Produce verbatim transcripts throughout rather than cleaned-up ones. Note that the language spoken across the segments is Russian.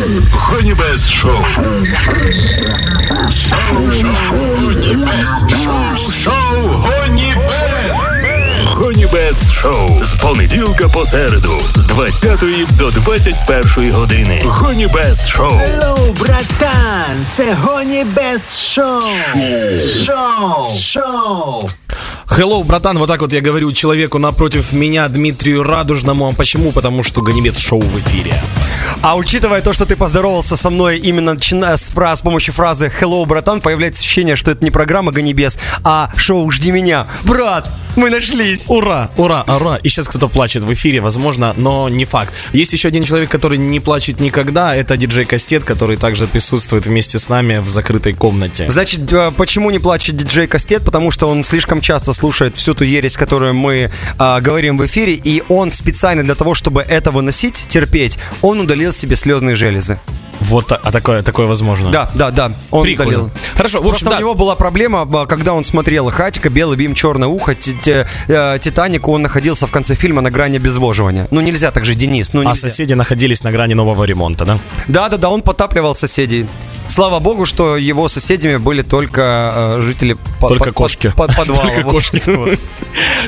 Gonibes Show. Шоу Gonibes. Gonibes Show з понеділка по середу з двадцятої до двадцять першої години. Gonibes Show. Hello, братан. Це Gonibes Show. Шоу. Шоу. Hello, братан, вот так вот я говорю человеку напротив меня, Дмитрию Радужному. Почему? Потому что Gonibes Show в эфире. А учитывая то, что ты поздоровался со мной именно с, фраз, с помощью фразы «Hello, братан», появляется ощущение, что это не программа «Gonibes», а шоу «Жди меня». Брат, мы нашлись! Ура, ура, ура! И сейчас кто-то плачет в эфире, возможно, но не факт. Есть еще один человек, который не плачет никогда. Это диджей Кастет, который также присутствует вместе с нами в закрытой комнате. Значит, почему не плачет диджей Кастет? Потому что он слишком часто слушает всю ту ересь, которую мы а, говорим в эфире. И он специально для того, чтобы это выносить, терпеть, он удалил себе слезные железы. Вот, а такое, такое возможно. Да, да, да, он Прикольно. удалил. Хорошо, в общем, Просто да. у него была проблема, когда он смотрел «Хатика», «Белый бим», «Черное ухо», «Титаник», он находился в конце фильма на грани обезвоживания. Ну нельзя так же, Денис, ну, нельзя. А соседи находились на грани нового ремонта, да? Да, да, да, он потапливал соседей. Слава богу, что его соседями были только э, жители по- только под, кошки. Под, под, подвала. Только вот. кошки. Вот.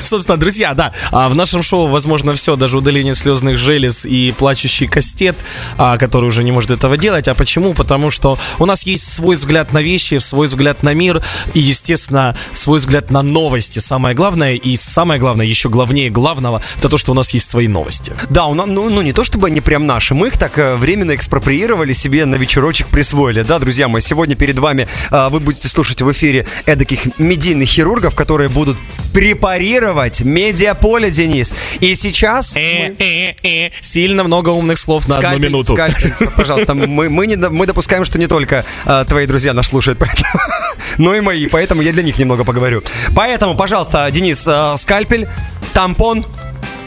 Собственно, друзья, да, в нашем шоу возможно все, даже удаление слезных желез и плачущий Кастет, который уже не может этого делать. А почему? Потому что у нас есть свой взгляд на вещи, свой взгляд на мир и, естественно, свой взгляд на новости. Самое главное, и самое главное, еще главнее главного, это то, что у нас есть свои новости. Да, у нас, ну, ну не то чтобы они прям наши, мы их так временно экспроприировали себе, на вечерочек присвоили, да? Да, друзья мои, сегодня перед вами а, вы будете слушать в эфире эдаких медийных хирургов, которые будут препарировать медиаполе, Денис. И сейчас... Мы... Сильно много умных слов на скальпель, одну минуту. Скальпель, пожалуйста, мы, мы, не, мы допускаем, что не только а, твои друзья нас слушают, поэтому, но и мои, поэтому я для них немного поговорю. Поэтому, пожалуйста, Денис, а, скальпель, тампон,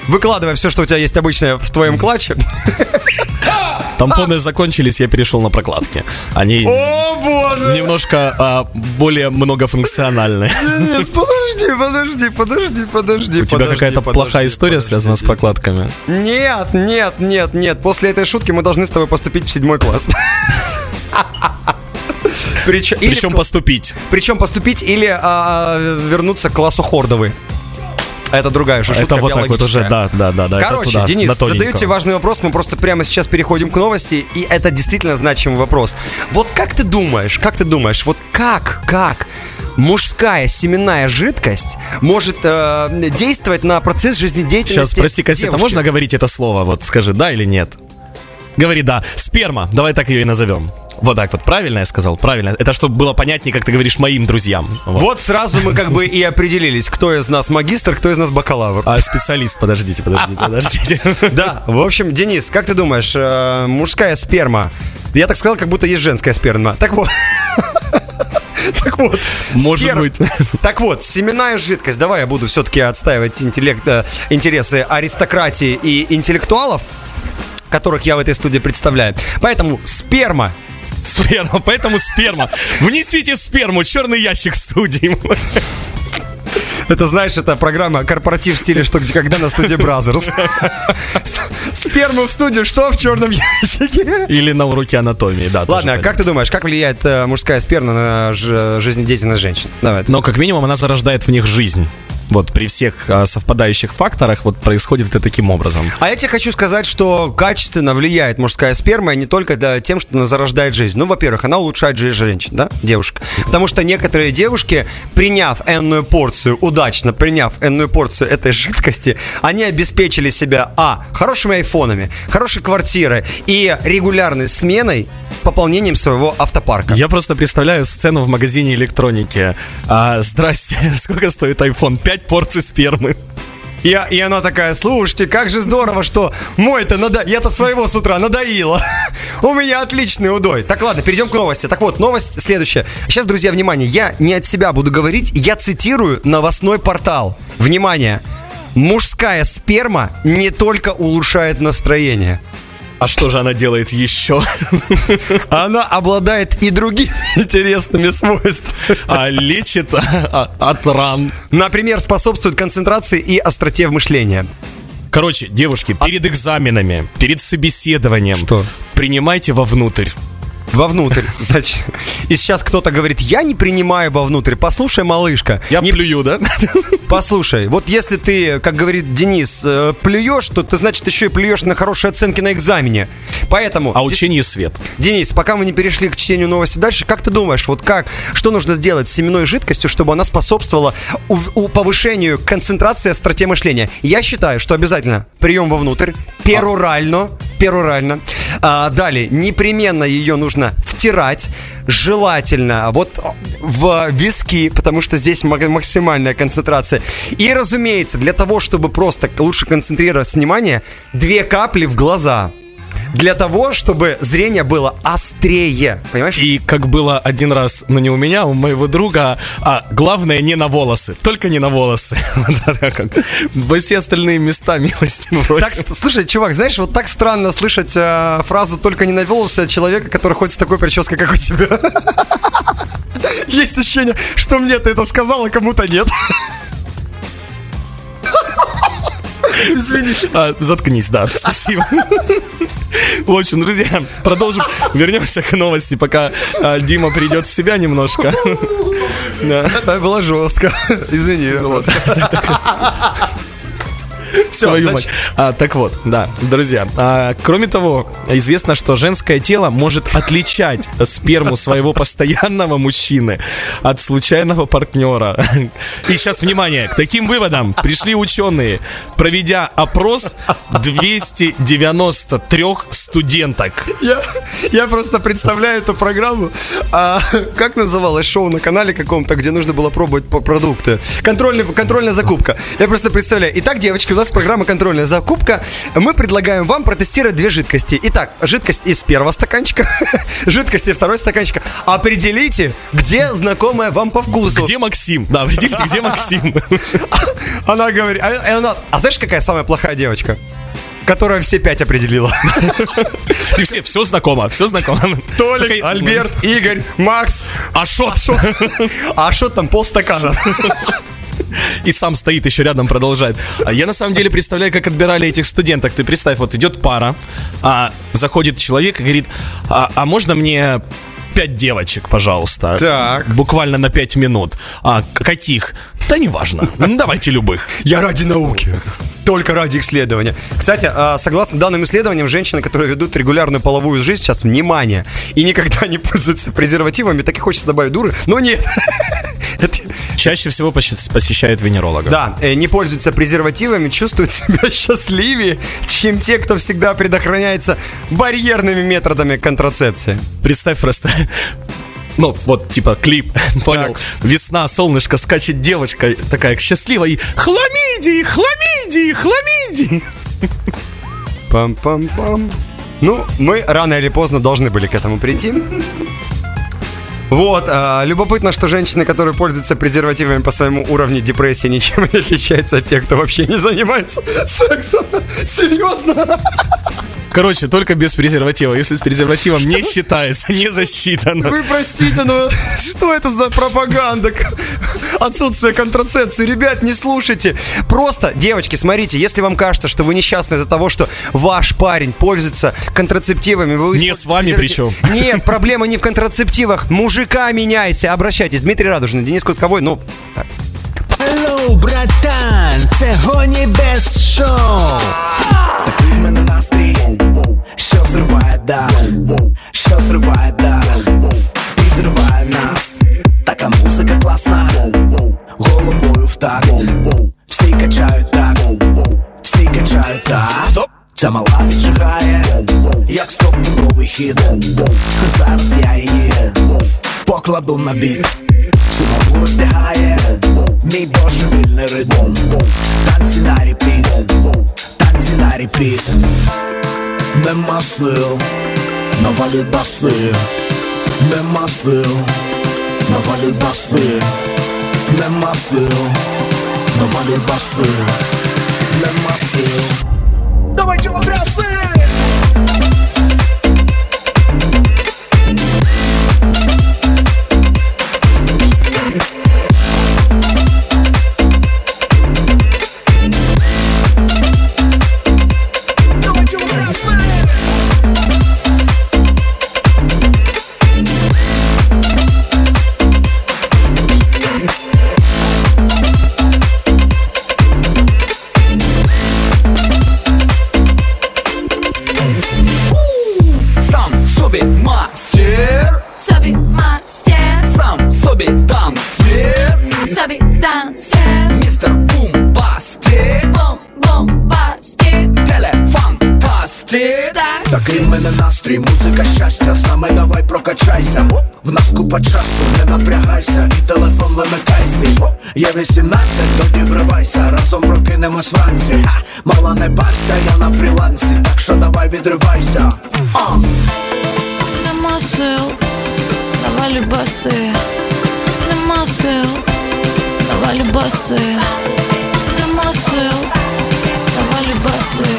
выкладывай все, что у тебя есть обычное в твоем клатче. Тампоны а? закончились, я перешел на прокладки. Они О, боже. немножко а, более многофункциональны. Денис, подожди, подожди, подожди, подожди. У подожди, тебя какая-то подожди, плохая подожди, история подожди, связана подожди. с прокладками? Нет, нет, нет, нет. После этой шутки мы должны с тобой поступить в седьмой класс. Причем, причем или, поступить. Причем поступить или а, вернуться к классу Хордовой. Это другая же шутка. Это вот так вот уже, да, да, да, да. Короче, туда, Денис, задаете важный вопрос, мы просто прямо сейчас переходим к новости, и это действительно значимый вопрос. Вот как ты думаешь, как ты думаешь, вот как, как мужская семенная жидкость может э, действовать на процесс жизнедеятельности? Сейчас, прости, Кассета, можно говорить это слово? Вот скажи, да или нет? Говори, да. Сперма, давай так ее и назовем. Вот так вот, правильно я сказал? Правильно. Это чтобы было понятнее, как ты говоришь, моим друзьям. Вот, вот сразу мы как бы и определились, кто из нас магистр, кто из нас бакалавр. А специалист, подождите, подождите, подождите. Да, в общем, Денис, как ты думаешь, мужская сперма? Я так сказал, как будто есть женская сперма. Так вот. Так вот, может спер... быть. Так вот, семенная жидкость. Давай я буду все-таки отстаивать интеллект, интересы аристократии и интеллектуалов, которых я в этой студии представляю. Поэтому сперма. Сперма, поэтому сперма. Внесите сперму, черный ящик студии. Это, знаешь, это программа «Корпоратив в стиле что, где, когда» на студии Бразерс. Сперму в студию, что в черном ящике? Или на уроке анатомии, да. Ладно, как ты думаешь, как влияет мужская сперма на жизнедеятельность женщин? Давай. Но как минимум она зарождает в них жизнь. Вот при всех а, совпадающих факторах вот происходит это таким образом. А я тебе хочу сказать, что качественно влияет мужская сперма не только для тем, что она зарождает жизнь. Ну, во-первых, она улучшает жизнь женщин, да, девушек. Потому что некоторые девушки, приняв энную порцию, удачно приняв энную порцию этой жидкости, они обеспечили себя, а, хорошими айфонами, хорошей квартирой и регулярной сменой, пополнением своего автопарка. Я просто представляю сцену в магазине электроники. А, здрасте, сколько стоит айфон? пять порций спермы. И, и она такая: слушайте, как же здорово, что мой-то надо... Я-то своего с утра надоила. У меня отличный удой. Так, ладно, перейдем к новости. Так вот, новость следующая. Сейчас, друзья, внимание, я не от себя буду говорить, я цитирую новостной портал. Внимание. Мужская сперма не только улучшает настроение. А что же она делает еще? Она обладает и другими интересными свойствами. А лечит от ран. Например, способствует концентрации и остроте в мышлении. Короче, девушки, перед экзаменами, перед собеседованием, что? принимайте вовнутрь. Вовнутрь, значит. И сейчас кто-то говорит: я не принимаю вовнутрь. Послушай, малышка. Я не... плюю, да? Послушай, вот если ты, как говорит Денис, плюешь, то ты, значит, еще и плюешь на хорошие оценки на экзамене. Поэтому... А учение свет. Денис, пока мы не перешли к чтению новости дальше, как ты думаешь, вот как, что нужно сделать с семенной жидкостью, чтобы она способствовала у, у повышению концентрации остроте мышления? Я считаю, что обязательно прием вовнутрь, перорально, перорально. А далее, непременно ее нужно втирать, желательно вот в виски, потому что здесь максимальная концентрация. И, разумеется, для того, чтобы просто лучше концентрировать внимание, две капли в глаза. Для того, чтобы зрение было острее, понимаешь? И как было один раз, но не у меня, у моего друга, а главное не на волосы, только не на волосы. Во все остальные места милости просим. Слушай, чувак, знаешь, вот так странно слышать фразу «только не на волосы» от человека, который ходит с такой прической, как у тебя. Есть ощущение, что мне ты это сказал, а кому-то нет. Извини. А, заткнись, да. Спасибо. В общем, друзья, продолжим. Вернемся к новости, пока а, Дима придет в себя немножко. Это было жестко. Извини. Все, свою мать. А, так вот, да, друзья. А, кроме того, известно, что женское тело может отличать сперму своего постоянного мужчины от случайного партнера. И сейчас, внимание, к таким выводам пришли ученые, проведя опрос двести девяносто три студенток. Я, я просто представляю эту программу. А, как называлось шоу на канале каком-то, где нужно было пробовать продукты? Контрольный, контрольная закупка. Я просто представляю. Итак, девочки, у нас программа «Контрольная закупка». Мы предлагаем вам протестировать две жидкости. Итак, жидкость из первого стаканчика, жидкость из второго стаканчика. Определите, где знакомая вам по вкусу. Где Максим? Да, определите, где Максим. Она говорит... А знаешь, какая самая плохая девочка? Которая все пять определила. И все, все знакомо, все знакомо. Толик, Альберт, Игорь, Макс. Ашот. Ашот там полстакана. И сам стоит еще рядом, продолжает. Я на самом деле представляю, как отбирали этих студенток. Ты представь, вот идет пара, а, заходит человек и говорит: а, а можно мне пять девочек, пожалуйста? Так. Буквально на пять минут. А каких? Да неважно, давайте любых. Я ради науки, только ради исследования. Кстати, согласно данным исследованиям, женщины, которые ведут регулярную половую жизнь, сейчас, внимание, и никогда не пользуются презервативами, так и хочется добавить дуры, но нет. Чаще всего посещает венеролога. Да, не пользуются презервативами, чувствуют себя счастливее, чем те, кто всегда предохраняется барьерными методами контрацепции. Представь просто... Ну, вот, типа, клип, понял? Так. Весна, солнышко, скачет девочка такая счастливая и хламидии, хламидии, хламидии. Пам-пам-пам. Ну, мы рано или поздно должны были к этому прийти. Вот, а, любопытно, что женщины, которые пользуются презервативами по своему уровню депрессии, ничем не отличаются от тех, кто вообще не занимается сексом. Серьезно? Короче, только без презерватива. Если с презервативом что? Не считается, не засчитано. Вы простите, но что это за пропаганда? Отсутствие контрацепции. Ребят, не слушайте. Просто, девочки, смотрите, если вам кажется, что вы несчастны из-за того, что ваш парень пользуется контрацептивами, вы... Не с вами причем. Нет, проблема не в контрацептивах. Мужика меняйте, обращайтесь. Дмитрий Радужный, Денис Кутковой, ну... Hello, братан, це Gonibes Show. Такий в мене настрій, що зриває, да, що зриває, да, підриває нас. Така музика класна, головою в такт. Всі качають так, всі качають так. Стоп! Ця мала віджигає, як стоп-туповий хід. Зараз я її покладу на бік. Сумову роздягає мій божевільний ритм. Танці на репіт, танці на репіт. Нема сил, навалить баси. Нема сил, навалить баси. Нема сил, навалить баси. Нема сил. Давай, челотрясы! Давай, челотрясы! В мене настрій, музика, щастя. З нами давай прокачайся. В нас купа часу, не напрягайся. І телефон вимикай свій. Є вісімнадцять, тоді вривайся. Разом прокинемось вранці. Мала, не барся, я на фрілансі. Так що давай відривайся. О! Нема сил, давай любаси. Нема сил, давай любаси. Нема сил, давай любаси.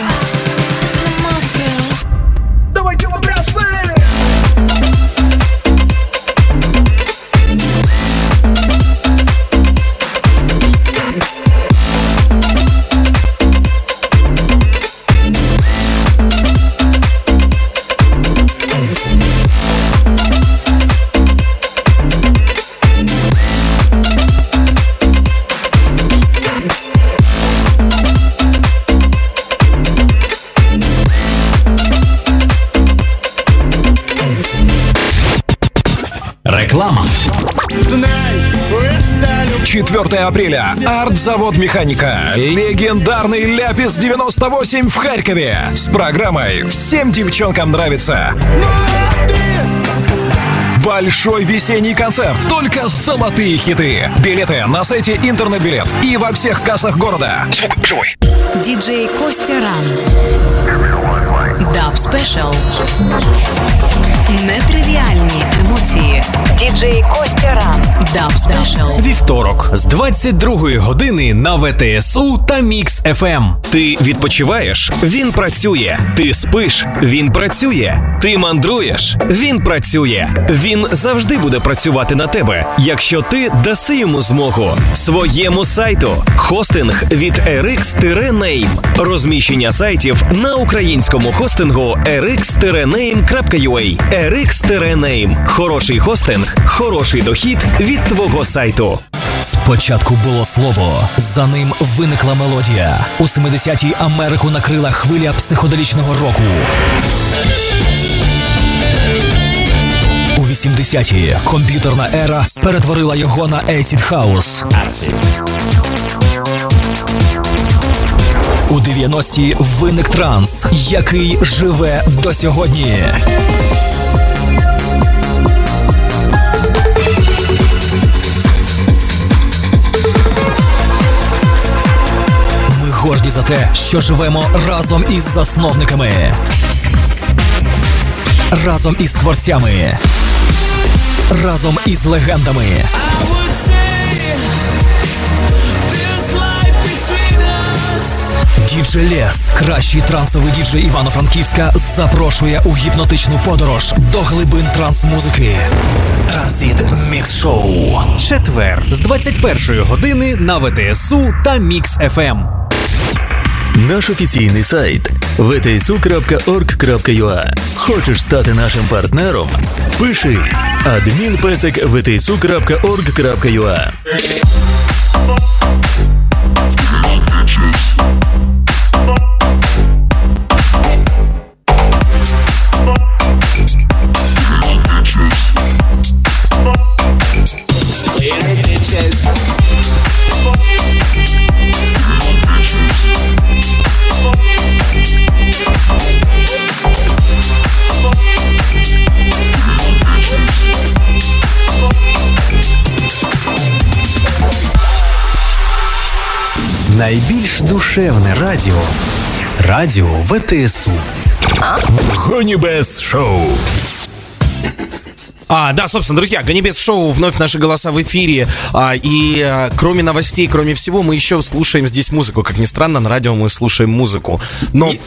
Реклама. четвёртого апреля. Арт-завод «Механика». Легендарный «Ляпис-девяносто восемь» в Харькове. С программой «Всем девчонкам нравится». Большой весенний концерт. Только золотые хиты. Билеты на сайте «Интернет-билет» и во всех кассах города. Звук живой. Диджей Костя Ран. Даб Спешл. Нетривіальні емоції. Діджей Костя Ран. Даб Спешл. Вівторок з двадцять другої години на ВТСУ та Mix еф ем. Ти відпочиваєш? Він працює. Ти спиш? Він працює. Ти мандруєш? Він працює. Він завжди буде працювати на тебе, якщо ти даси йому змогу. Своєму сайту. Хостинг від эр икс нейм. Розміщення сайтів на українському хостингу эр икс нейм точка ю а. эр икс нейм. Хороший хостинг, хороший дохід від твого сайту. Спочатку було слово, за ним виникла мелодія. У сімдесяті Америку накрила хвиля психоделічного року. У вісімдесяті комп'ютерна ера перетворила його на Acid House. У дев'яності виник транс, який живе до сьогодні. Ми горді за те, що живемо разом із засновниками. Разом із творцями. Разом із легендами. Діджей Лес, кращий трансовий діджей Івано-Франківська, запрошує у гіпнотичну подорож до глибин транс-музики. Transit Mix Show. Четвер з двадцять першої години на ВТСУ та Mix еф ем. Наш офіційний сайт вэ тэ эс у точка орг точка ю а. Хочеш стати нашим партнером? Пиши адмінпесик вэ тэ эс у точка орг точка ю а. Найбільш душевне радіо. Радіо ВТСУ. Gonibes Show. А, да, собственно, друзья, Gonibes Show, вновь наши голоса в эфире. а, И а, кроме новостей, кроме всего, мы еще слушаем здесь музыку. Как ни странно, на радио мы слушаем музыку. Но, и,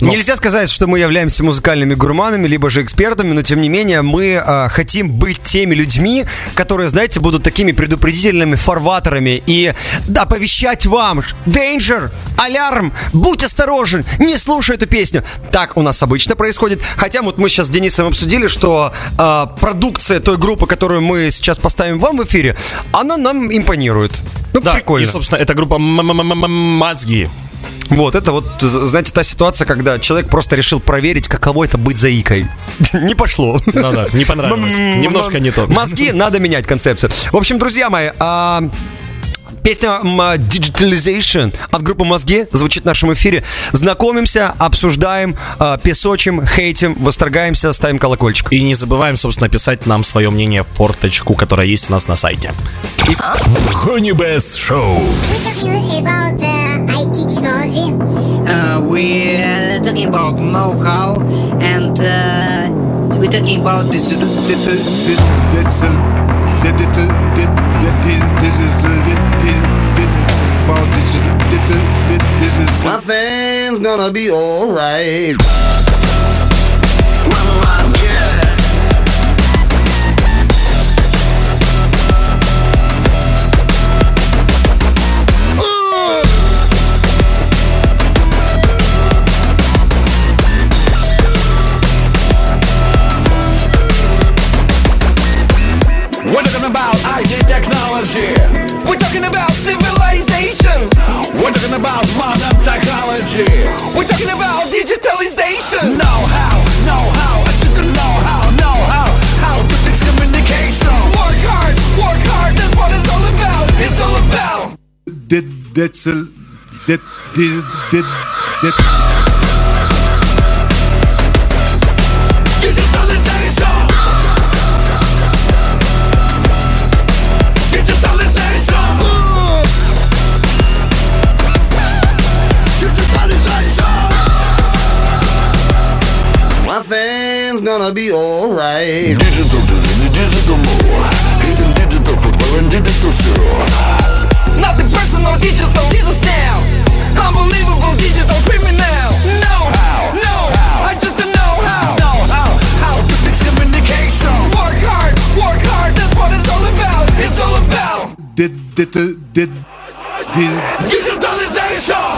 но... Нельзя сказать, что мы являемся музыкальными гурманами, либо же экспертами. Но, тем не менее, мы а, хотим быть теми людьми, которые, знаете, будут такими предупредительными фарватерами. И, да, повещать вам: Danger, алярм, будь осторожен, не слушай эту песню. Так у нас обычно происходит. Хотя вот мы сейчас с Денисом обсудили, что а, продукция той группы, которую мы сейчас поставим вам в эфире, она нам импонирует. Ну, да, прикольно. И, собственно, это группа «Мозги». Вот, это вот, знаете, та ситуация, когда человек просто решил проверить, каково это быть заикой. Не пошло. Да-да, не понравилось. Немножко не то. Мозги, надо менять концепцию. В общем, друзья мои, Песня Digitalization от группы Мозги звучит в нашем эфире. Знакомимся, обсуждаем, песочим, хейтим, восторгаемся, ставим колокольчик. И не забываем, собственно, писать нам свое мнение в форточку, которая есть у нас на сайте. Gonibes Show. We're talking about know-how and uh, we're talking about digital digital digital digital nothing's gonna be alright. We're talking about civilization. We're talking about modern technology. We're talking about digitalization. Know-how, know-how, I just don't know how, know-how, how to fix communication. Work hard, work hard, that's what it's all about. It's all about. Did that's a that did did that. Nothing's gonna be alright. Digital digital digital more. Hidden digital football and digital zero. Nothing personal, digital, Jesus now. Unbelievable digital criminal. No how, no how, I just don't know how. Know how, how to fix communication. Work hard, work hard, that's what it's all about. It's all about did did did digitalization.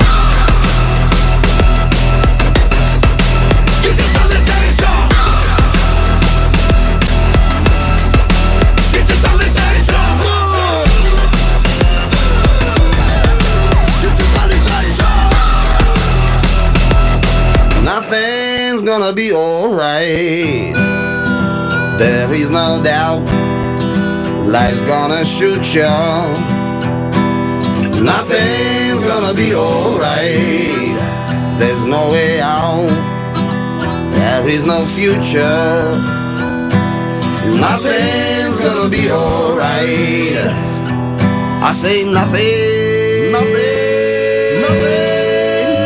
Nothing's gonna be alright. There is no doubt. Life's gonna shoot you. Nothing's gonna be alright. There's no way out. There is no future. Nothing's gonna be alright. I say nothing. Nothing.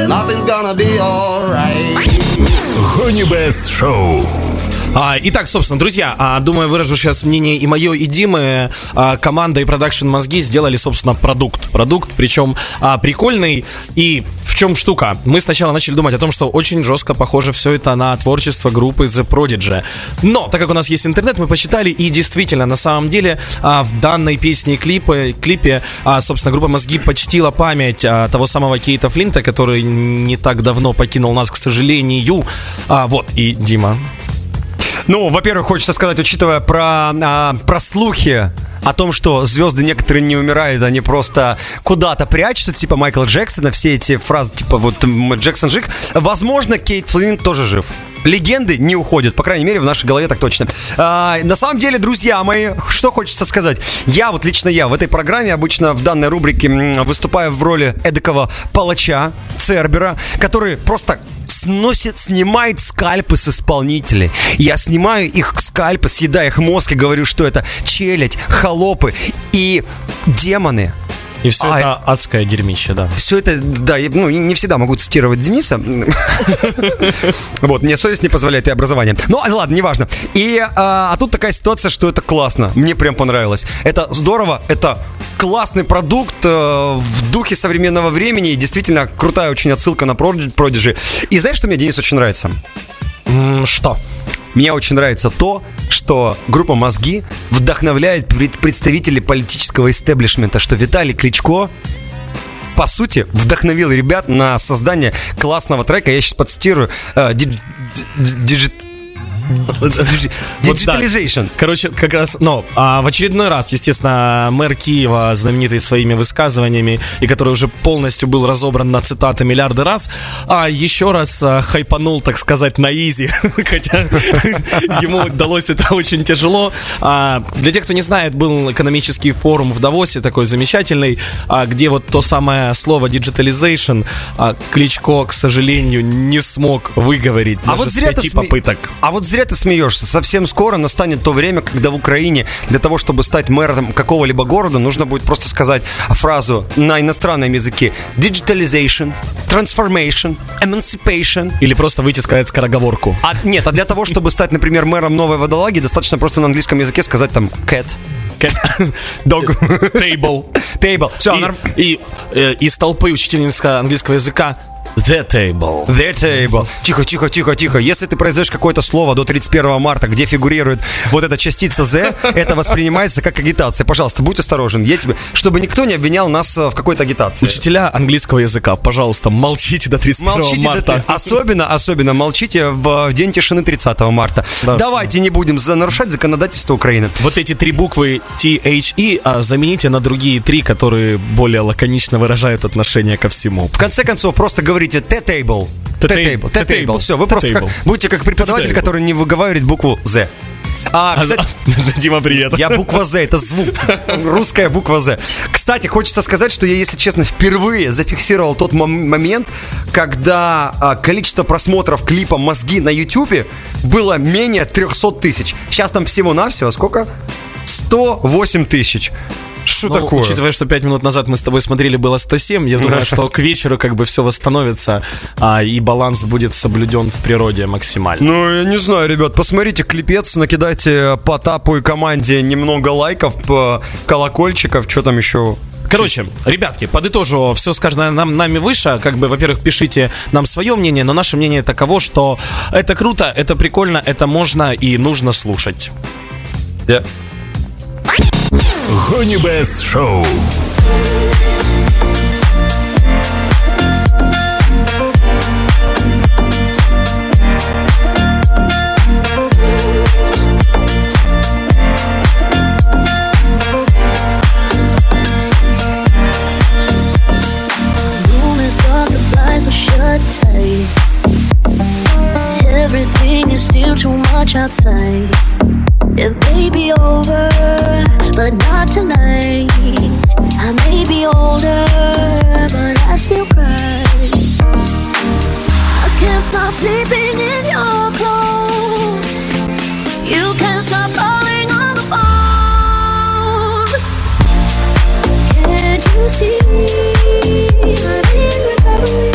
Nothing's gonna be alright. Gonibes Show. А, итак, собственно, друзья, а, думаю, выражу сейчас мнение и мое, и Димы. а, Команда и продакшн Мозги сделали, собственно, продукт. Продукт, причем а, прикольный. И в чем штука? Мы сначала начали думать о том, что очень жестко похоже все это на творчество группы The Prodigy. Но, так как у нас есть интернет, мы посчитали, и действительно, на самом деле, а, в данной песне клипы, клипе, а, собственно, группа Мозги почтила память а, того самого Кейта Флинта, который не так давно покинул нас, к сожалению. а, Вот, и Дима. Ну, во-первых, хочется сказать, учитывая про, а, про слухи о том, что звезды некоторые не умирают, они просто куда-то прячутся, типа Майкла Джексона, все эти фразы, типа вот Джексон жив. Возможно, Кейт Флинт тоже жив. Легенды не уходят, по крайней мере, в нашей голове так точно. а, На самом деле, друзья мои, что хочется сказать. Я, вот лично я, в этой программе обычно в данной рубрике выступаю в роли эдакого палача, цербера, который просто сносит, снимает скальпы с исполнителей. Я снимаю их скальпы, съедаю их мозг и говорю, что это челядь, холопы и демоны. И все а, это адское дерьмище, да. Все это, да, я, ну, не всегда могу цитировать Дениса. Вот, мне совесть не позволяет и образование. Ну, ладно, неважно. И, а тут такая ситуация, что это классно. Мне прям понравилось. Это здорово, это классный продукт в духе современного времени. И действительно, крутая очень отсылка на Prodigy. И знаешь, что мне, Денис, очень нравится? Что? Мне очень нравится то, что группа Мозги вдохновляет представителей политического истеблишмента, что Виталий Кличко, по сути, вдохновил ребят на создание классного трека. Я сейчас подцитирую. Диджит... Digitalization. Короче, как раз, но в очередной раз, естественно, мэр Киева, знаменитый своими высказываниями, и который уже полностью был разобран на цитаты миллиарды раз, а еще раз хайпанул, так сказать, на изи, хотя ему удалось это очень тяжело. Для тех, кто не знает, был экономический форум в Давосе, такой замечательный, где вот то самое слово Digitalization Кличко, к сожалению, не смог выговорить даже а вот с пяти сме... попыток. А вот зря ты смеешься. Совсем скоро настанет то время, когда в Украине для того, чтобы стать мэром какого-либо города, нужно будет просто сказать фразу на иностранном языке: Digitalization, Transformation, Emancipation. Или просто выйти сказать скороговорку. А, нет, а для того, чтобы стать, например, мэром Новой Водолаги, достаточно просто на английском языке сказать там Cat, Cat, Dog, Table, Table. Все, и, норм... и, и из толпы учительница английского языка: The table. The table. Тихо, тихо, тихо, тихо. Если ты произнесешь какое-то слово до тридцать первого марта, где фигурирует вот эта частица the, это воспринимается как агитация. Пожалуйста, будь осторожен. Я тебе, чтобы никто не обвинял нас в какой-то агитации. Учителя английского языка, пожалуйста, молчите до тридцать первого марта. До... Особенно, особенно молчите в день тишины тридцатого марта. Да. Давайте не будем нарушать законодательство Украины. Вот эти три буквы T H E замените на другие три, которые более лаконично выражают отношение ко всему. В конце концов, просто говорите Т-тейбл. Т-тейбл. Т-тейбл. Все, вы просто как, будете как преподаватель, T-table, который не выговаривает букву Z. А, кстати, Дима, привет. Я буква Z, это звук. Русская буква Z. Кстати, хочется сказать, что я, если честно, впервые зафиксировал тот мом- момент, когда а, количество просмотров клипа «Мозги» на Ютубе было менее трехсот тысяч. Сейчас там всего-навсего сколько? сто восемь тысяч. Что ну, такое? Учитывая, что пять минут назад мы с тобой смотрели, было сто семь, я думаю, что к вечеру как бы все восстановится, а, и баланс будет соблюден в природе максимально. Ну, я не знаю, ребят, посмотрите клипец, накидайте Потапу и команде немного лайков, колокольчиков, что там еще... Короче, ребятки, подытожу все сказанное нам, нами выше. Как бы, во-первых, пишите нам свое мнение, но наше мнение таково, что это круто, это прикольно, это можно и нужно слушать. Yeah. Gonibes Show. Moon's got the blinds are shut tight. Everything is still too much outside. It may be over, but not tonight. I may be older, but I still cry. I can't stop sleeping in your clothes. You can't stop calling on the phone. Can't you see I'm in recovery?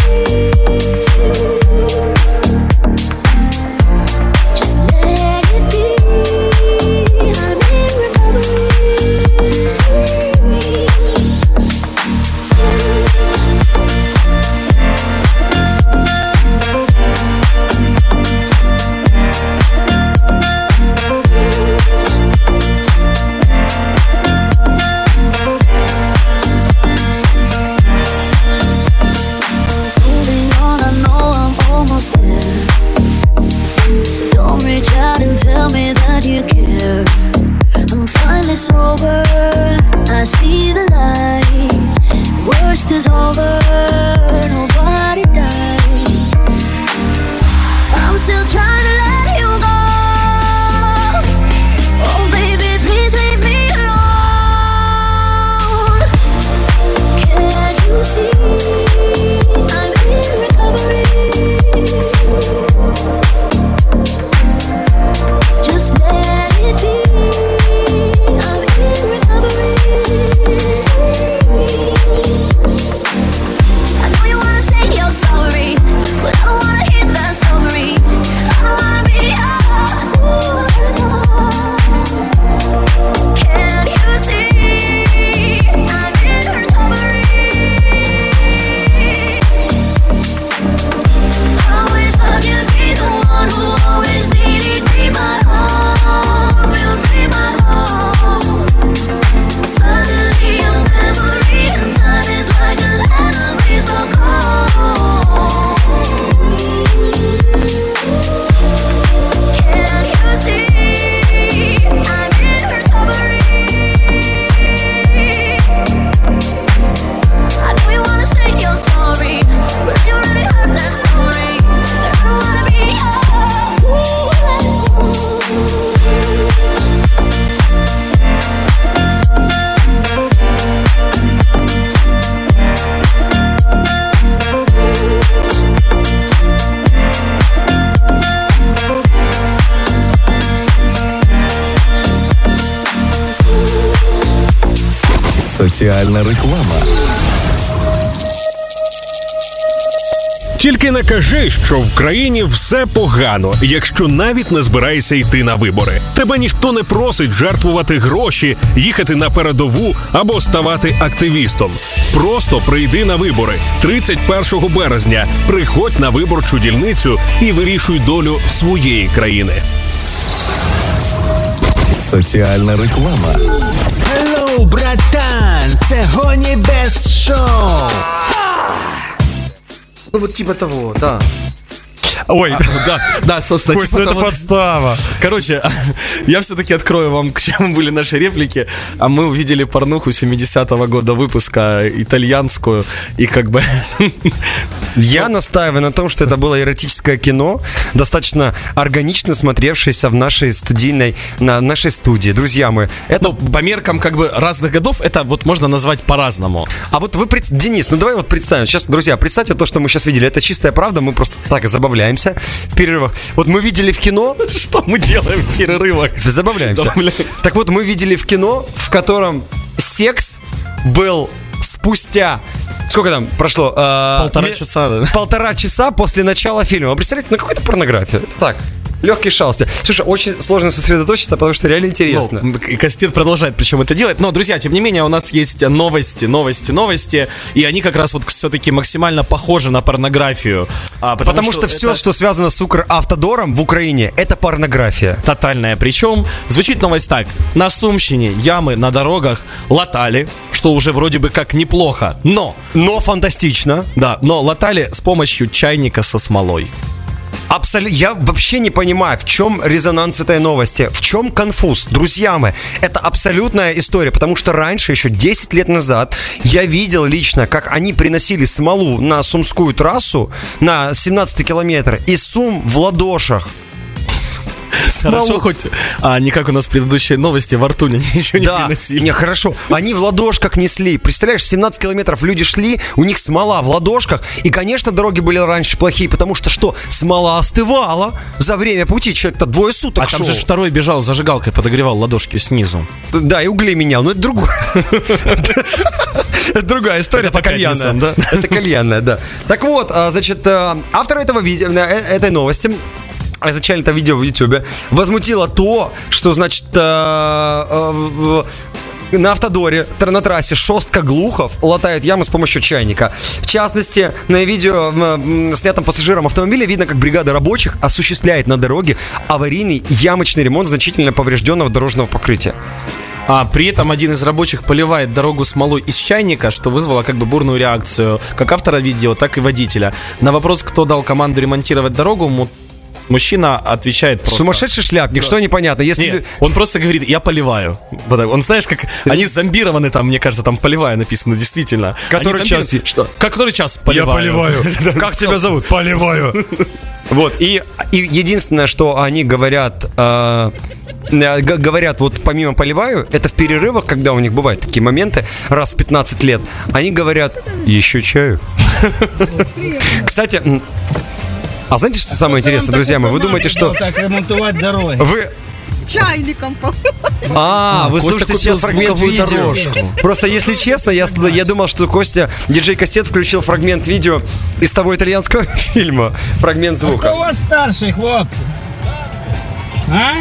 Соціальна реклама. Тільки не кажи, що в країні все погано, якщо навіть не збираєшся йти на вибори. Тебе ніхто не просить жертвувати гроші, їхати на передову або ставати активістом. Просто прийди на вибори. тридцять першого березня приходь на виборчу дільницю і вирішуй долю своєї країни. Соціальна реклама. Hello, братан! Це Gonibes Show! Ну вот типа того, да. Ой, а, да, да, собственно, пусть типа это того... подстава. Короче, я все-таки открою вам, к чему были наши реплики. А мы увидели порнуху семидесятого года выпуска, итальянскую. И как бы... Я настаиваю на том, что это было эротическое кино, достаточно органично смотревшееся в нашей студийной, на нашей студии. Друзья мои, это... Ну, по меркам как бы разных годов это вот можно назвать по-разному. А вот вы, Денис, ну давай вот представим. Сейчас, друзья, представьте то, что мы сейчас видели. Это чистая правда, мы просто так забавляемся в перерывах. Вот мы видели в кино... Что мы делаем в перерывах? Забавляемся. Забавляемся. Так вот, мы видели в кино, в котором секс был... Спустя, сколько там прошло? Э, полтора ми- часа, да? Полтора часа после начала фильма. Вы представляете, на какой-то порнографии. Это так, легкий шалости. Слушай, очень сложно сосредоточиться, потому что реально интересно. Ну, и Кастет продолжает причем это делать. Но, друзья, тем не менее, у нас есть новости, новости, новости. И они как раз вот все-таки максимально похожи на порнографию. А, потому потому что, что все, это... что связано с Укравтодором в Украине, это порнография. Тотальная. Причем звучит новость так. На Сумщине ямы на дорогах латали, что уже вроде бы как неплохо. Но! Но фантастично. Да, но латали с помощью чайника со смолой. Абсолютно. Я вообще не понимаю, в чем резонанс этой новости, в чем конфуз. Друзья мои, это абсолютная история, потому что раньше, еще десять лет назад, я видел лично, как они приносили смолу на сумскую трассу, на семнадцатый километр, и Сум в ладошах. Смолу. Хорошо хоть, а не как у нас предыдущие новости, во рту ничего не да, приносили. Не, хорошо, они в ладошках несли. Представляешь, семнадцать километров люди шли, у них смола в ладошках. И, конечно, дороги были раньше плохие, потому что что? Смола остывала за время пути, человек-то двое суток а шел. А там же второй бежал, зажигалкой подогревал ладошки снизу. Да, и угли менял, но это другое. Это другая история, это кальянная, да? Это кальянная, да. Так вот, значит, автор этого видео, этой новости... Изначально это видео в Ютубе возмутило то, что, значит, на автодоре, на трассе Шостка-Глухов латают яму с помощью чайника. В частности, на видео, снятом пассажиром автомобиля, видно, как бригада рабочих осуществляет на дороге аварийный ямочный ремонт значительно поврежденного дорожного покрытия. А при этом один из рабочих поливает дорогу смолой из чайника, что вызвало как бы бурную реакцию как автора видео, так и водителя. На вопрос, кто дал команду ремонтировать дорогу, ему... Мужчина отвечает просто. Сумасшедший шляпник, да. Что непонятно. Если... Нет, он просто говорит, я поливаю. Он, знаешь, как они зомбированы там, мне кажется, там поливаю написано, действительно. Который час? Что? Как, который час? Поливаю. Я поливаю. Как тебя зовут? Поливаю. Вот, и, и единственное, что они говорят, э, говорят, вот помимо поливаю, это в перерывах, когда у них бывают такие моменты, раз в пятнадцать лет, они говорят, еще чаю. Кстати... А знаете, что самое интересное, друзья мои? Вы думаете, что... Так ремонтовать дороги. Вы... Чайником. А, а вы слушаете сейчас фрагмент видео. Дорожку. Просто, если честно, я, я думал, что Костя, диджей Кастет, включил фрагмент видео из того итальянского фильма. Фрагмент звука. А кто у вас старший, хлопцы? А?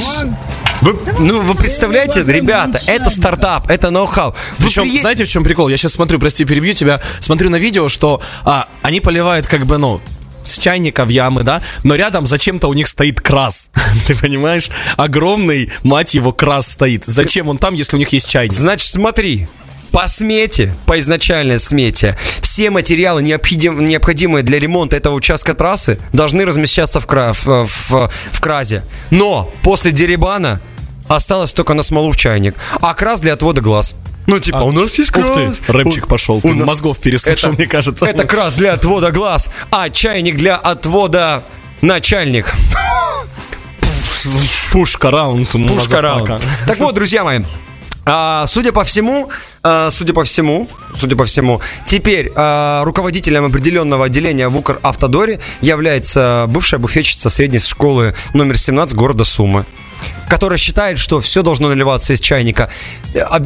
Вон. Вы, ну, вы представляете, ребята, это стартап, это ноу-хау. Вы Причем, приед... знаете, в чем прикол? Я сейчас смотрю, прости, перебью тебя, смотрю на видео, что а, они поливают как бы, ну, с чайника в ямы, да, но рядом зачем-то у них стоит крас. Ты понимаешь? Огромный, мать его, крас стоит. Зачем он там, если у них есть чайник? Значит, смотри. По смете, по изначальной смете, все материалы, необходим, необходимые для ремонта этого участка трассы, должны размещаться в, кра, в, в, в красе. Но после дерибана осталось только на смолу в чайник. А крас для отвода глаз. Ну, типа, а, у нас есть крас. Ух ты, рэпчик пошел. Ты нас... мозгов переслушал, это, мне кажется. Это крас для отвода глаз, а чайник для отвода начальник. Пушка раунд. Пушка раунд. Так вот, друзья мои. А, судя по всему, а, судя по всему, судя по всему, теперь а, руководителем определенного отделения в Укравтодоре является бывшая буфетчица средней школы номер семнадцать города Сумы. которая считает, что все должно наливаться из чайника.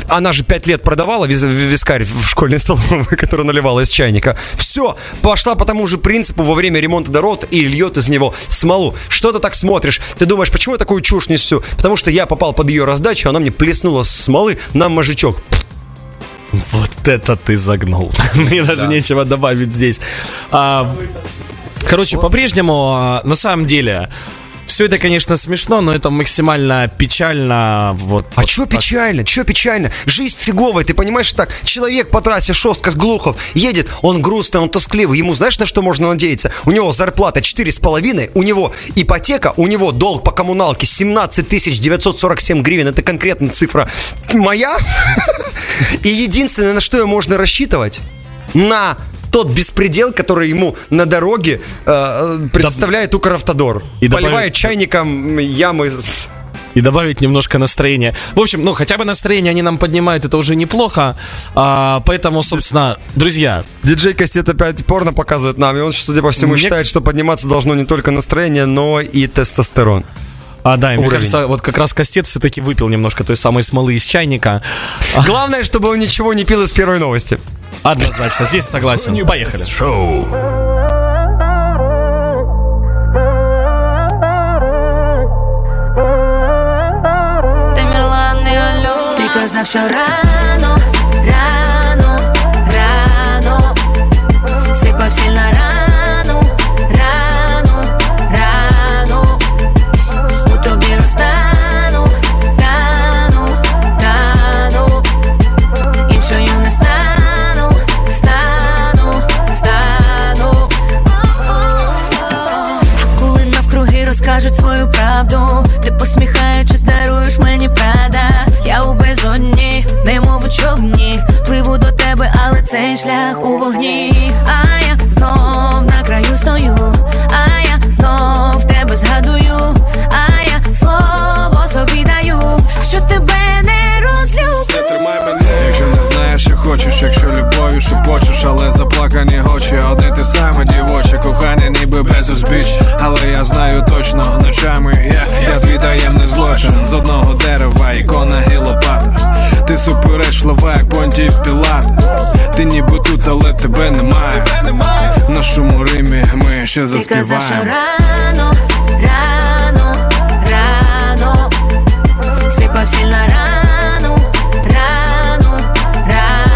Она же пять лет продавала вискарь в школьной столовой, которая наливала из чайника. Все, пошла по тому же принципу во время ремонта дорог и льет из него смолу. Что ты так смотришь? Ты думаешь, почему я такую чушь несу? Потому что я попал под ее раздачу, она мне плеснула смолы на мозжечок. Вот это ты загнул. Мне даже нечего добавить здесь. Короче, по-прежнему, на самом деле... Все это, конечно, смешно, но это максимально печально. Вот, а вот чё так. печально? Чё печально? Жизнь фиговая, ты понимаешь, так? Человек по трассе шост, как Глухов, едет, он грустный, он тоскливый. Ему знаешь, на что можно надеяться? У него зарплата четыре с половиной, у него ипотека, у него долг по коммуналке семнадцать тысяч девятьсот сорок семь гривен. Это конкретно цифра моя. И единственное, на что можно рассчитывать, на... тот беспредел, который ему на дороге э, представляет Доб... Укравтодор. И поливает добавить... чайником ямы с... И добавить немножко настроения. В общем, ну хотя бы настроение они нам поднимают, это уже неплохо. а, Поэтому, собственно, друзья, диджей Кастет опять порно показывает нам. И он, судя по всему, мне... считает, что подниматься должно не только настроение, но и тестостерон. А, да, и мне кажется, вот как раз Кастет все-таки выпил немножко той самой смолы из чайника. Главное, чтобы он ничего не пил из первой новости. Однозначно, здесь согласен. Поехали. Шоу. Ты казна вчера рано, рано, рано. Сыпав сильно рану, рану, рану. У тобі розтану, тану, тану. Іншою не стану. Кажуть свою правду, ти посміхаючись, даруєш мені прада. Я у безодні, немов у човні, пливу до тебе, але цей шлях у вогні. А я знов на краю стою, а я знов тебе згадую, а я слово собі даю, що тебе не розлюблю. Тримай мене, якщо не знаєш, що хочеш, якщо любов'ю шепочеш, але заплакані очі, одне те саме дівоче, кохання ніби без узбіч, але я знаю точно, ночами я, я твій таємний злочин, з одного дерева ікона і лопата. Ти суперечлива, як Понтій Пілат. Ти ніби тут, але тебе немає. В нашому римі ми ще заспіваємо. Ти казав, що рано, рано, рано, сипав сильно рану, рану, рану,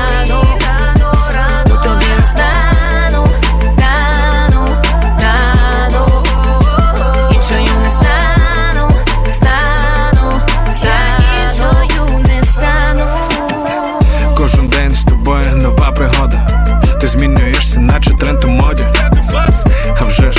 у тобі розтану, тану, тану, іншою не стану, стану, стану, іншою не стану. Кожен день з тобою нова пригода, ти змінюєшся, наче тренд у моді. А вже ж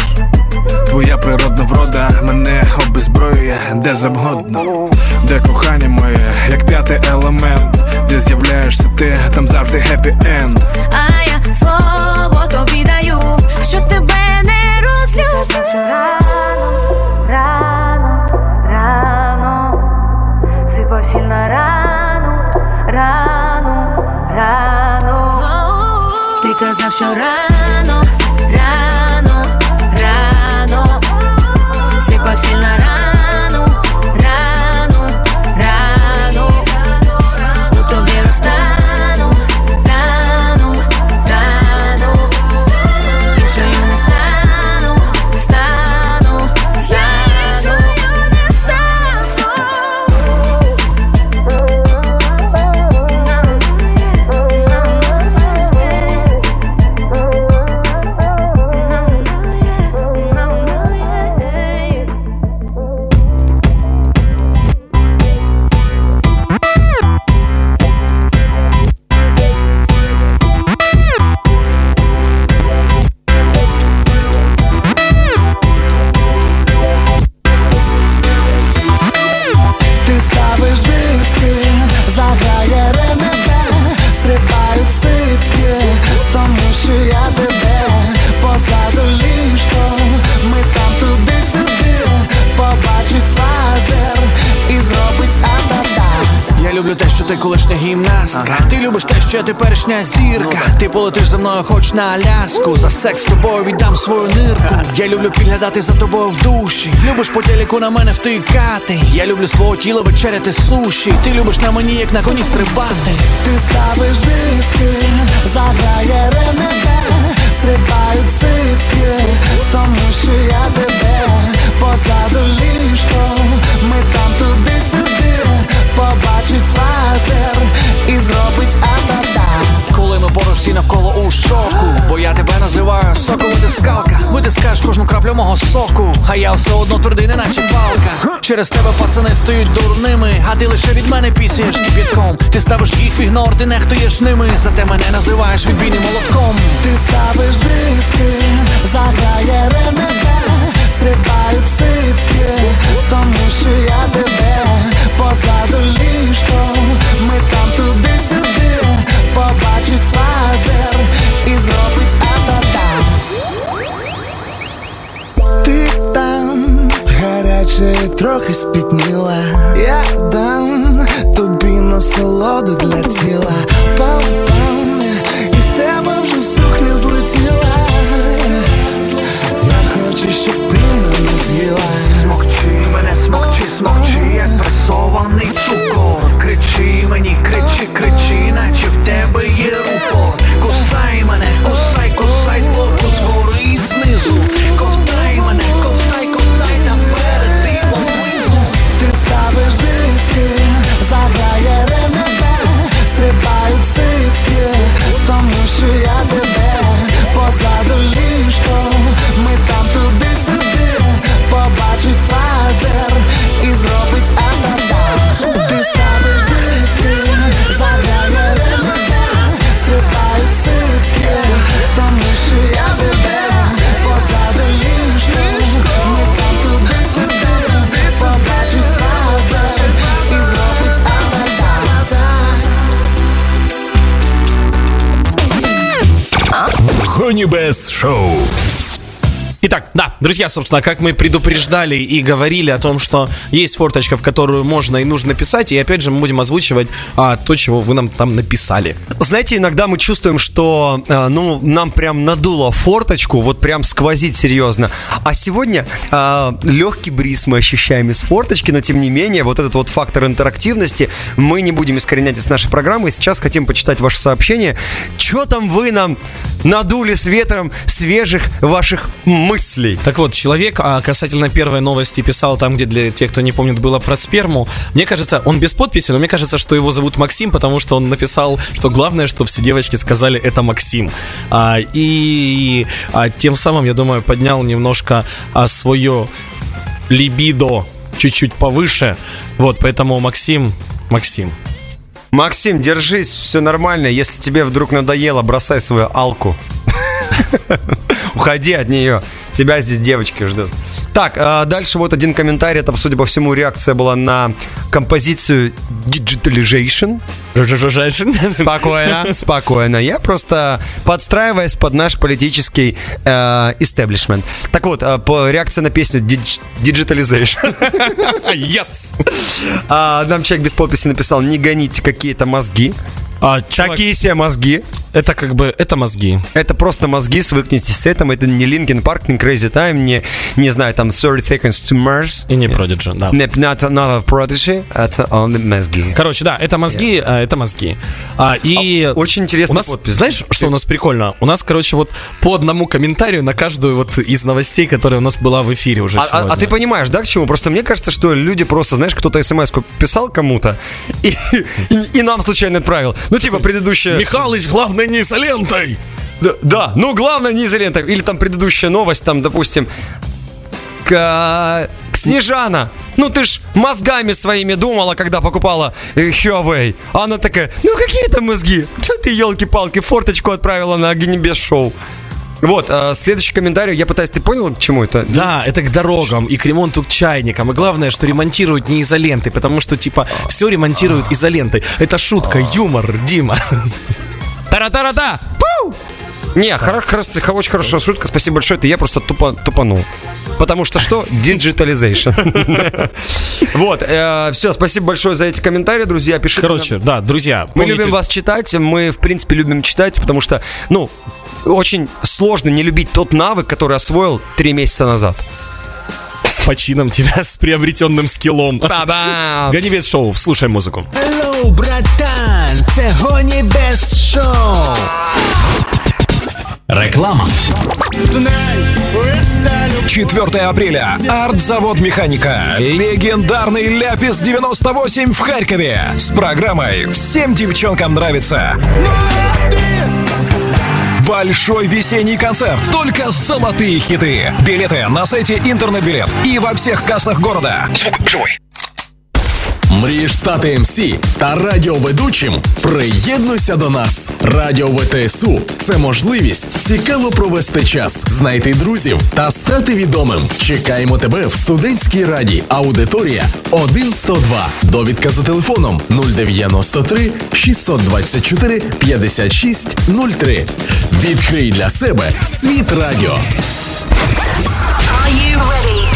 твоя природна врода мене обезброює де завгодно. Де кохання моє, як п'ятий елемент, де з'являєшся ти, там завжди хеппі-енд. А я слово тобі даю, що тебе не розлюблю. Рано, рано, рано, сипав сильно рану, рану, рану. Ти казав, що рано, рано, рано, сипав сильно рану, рану, рану. У тобі розтану, тану, тану. Іншою не стану, стану, стану. Іншою не стану. ти колишня гімнастка. Ти любиш те, що я теперішня зірка. Ти полетиш за мною хоч на Аляску. За секс з тобою віддам свою нирку. Я люблю підглядати за тобою в душі. Любиш по телеку на мене втикати. Я люблю з твого тіла вечеряти суші. Ти любиш на мені, як на коні стрибати. Ти ставиш диски, заграє ремеде. Стрибають цицьки, тому що я тебе. Позаду ліжко, ми там туди-сюди. Побачить фазер і зробить абада. Коли ми поруч, всі навколо у шоку. Бо я тебе називаю соковитискалка. Витискаєш кожну краплю мого соку. А я все одно твердий, не наче палка. Через тебе пацани стають дурними. А ти лише від мене пісяєш кип'ятком. Ти ставиш їх в ігнор, ти нехтуєш ними. Зате мене називаєш відбійним молотком. Ти ставиш диски, заграє ремеде. Стрибають цицьки, тому що я тебе. Позаду ліжко, ми там туди-сюди. Побачить фазер і зробить а-та-та. Ти там, гаряче трохи спітніла. Я дам тобі насолоду для тіла. Пам-пам, і з тебе вже сукня злетіла. Я хочу, щоб ти мене з'їла. Мовчи, як пресований цукор. Кричи мені, кричи, кричи, наче в тебе є рупор. Кусай мене, кусай, кусай, збоку, згору і знизу. Ковтай мене, ковтай, ковтай, наперед і облизу. Ти ставиш диски, заграє ремеде. Стрибають цицьки, тому що я тебе. Позаду ліжко, ми там туди-сюди. Побачить фазер і зробить а-та-та. Ти ставиш диски, заграє ремеде. Стрибають цицьки, тому що я тебе. Позаду ліжко, ми там туди-сюди. Побачить фазер і зробить а-та-та. Gonibes Show. Итак, да, друзья, собственно, как мы предупреждали и говорили о том, что есть форточка, в которую можно и нужно писать, и опять же мы будем озвучивать а, то, чего вы нам там написали. Знаете, иногда мы чувствуем, что а, ну, нам прям надуло форточку, вот прям сквозит серьезно. А сегодня а, легкий бриз мы ощущаем из форточки, но тем не менее вот этот вот фактор интерактивности мы не будем искоренять из нашей программы. И сейчас хотим почитать ваши сообщения. Че там вы нам надули с ветром свежих ваших мыслей? Мыслей. Так вот, человек а, касательно первой новости писал там, где для тех, кто не помнит, было про сперму. Мне кажется, он без подписи, но мне кажется, что его зовут Максим, потому что он написал, что главное, что все девочки сказали, это Максим. А, и а, тем самым, я думаю, поднял немножко а, свое либидо чуть-чуть повыше. Вот, поэтому Максим, Максим. Максим, держись, все нормально. Если тебе вдруг надоело, бросай свою алку. Уходи от нее. Тебя здесь девочки ждут. Так, а дальше вот один комментарий. Там, судя по всему, реакция была на композицию Digitalization. Спокойно, спокойно. Я просто подстраиваюсь под наш политический истеблишмент. э, Так вот, по реакция на песню Digitalization. Yes. а, Нам человек без подписи написал: не гоните какие-то мозги. А, чувак, такие себе мозги. Это как бы, это мозги. Это просто мозги, свыкнитесь с этим. Это не Linkin Park, не Crazy Time, не, не знаю, там тридцать секондс ту Марс. И не Prodigy, да. Нет, not another Prodigy, это only мозги. Короче, да, это мозги, yeah. а, это мозги. А, и а, очень интересная у нас, подпись. Знаешь, что у нас прикольно? У нас, короче, вот по одному комментарию на каждую вот из новостей, которая у нас была в эфире уже а, сегодня. А, а ты понимаешь, да, к чему? Просто мне кажется, что люди просто, знаешь, кто-то смс-ку писал кому-то и, и, и нам случайно отправил. Ну, типа, предыдущая... Михалыч, главное, не изолентой! Да, да, ну, главное, не изолентой. Или там предыдущая новость, там, допустим... К... Снежана, ну ты ж мозгами своими думала, когда покупала Huawei. А она такая: ну какие там мозги? Че ты, елки-палки, форточку отправила на Gonibes Show. Вот, а следующий комментарий, я пытаюсь, ты понял, к чему это? Да, это к дорогам и к ремонту к чайникам. И главное, что ремонтируют не изолентой, потому что, типа, все ремонтируют изолентой. Это шутка, юмор, Дима. Тара-тара-та! Пу! Не, хорошая, очень хорошая шутка, спасибо большое, это я просто тупо тупанул. Потому что что? Digitalization. Вот, все, спасибо большое за эти комментарии, друзья. Пишите. Короче, да, друзья, мы любим вас читать. Мы, в принципе, любим читать, потому что, ну, очень сложно не любить тот навык, который освоил три месяца назад. С почином тебя, с приобретенным скиллом. Ба-бам! Gonibes Show, слушай музыку. Алло, братан, це Gonibes Show. Реклама. четвёртого апреля. Арт-завод «Механика». Легендарный «Ляпис-девяносто восемь» в Харькове. С программой «Всем девчонкам нравится». Большой весенний концерт. Только золотые хиты. Билеты на сайте «Интернет-билет» и во всех кассах города. Звук живой. Мрієш стати ем сі та радіоведучим? Приєднуйся до нас! Радіо ВТСУ – це можливість цікаво провести час, знайти друзів та стати відомим. Чекаємо тебе в студентській раді. Аудиторія один сто два. Довідка за телефоном нуль дев'яносто три шістсот двадцять чотири п'ятдесят шість нуль три. Відкрий для себе світ радіо. Are you ready?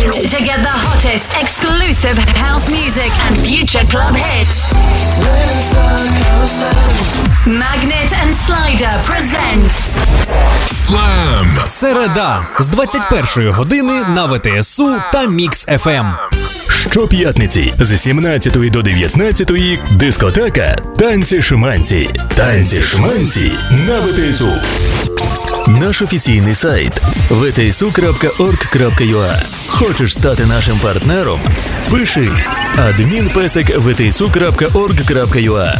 To get the hottest, exclusive house music and future club hits, Magnet and Slider presents Slam. Середа з двадцять першої години на ВТСУ та Mix эф эм. Щоп'ятниці з сімнадцятої до дев'ятнадцятої дискотека «Танці-шманці». «Танці-шманці» на ВТСУ. Наш офіційний сайт ви ти ес у крапка орг крапка ю а. Хочеш стати нашим партнером? Пиши адмінпесик ви ти ес у крапка орг крапка ю а.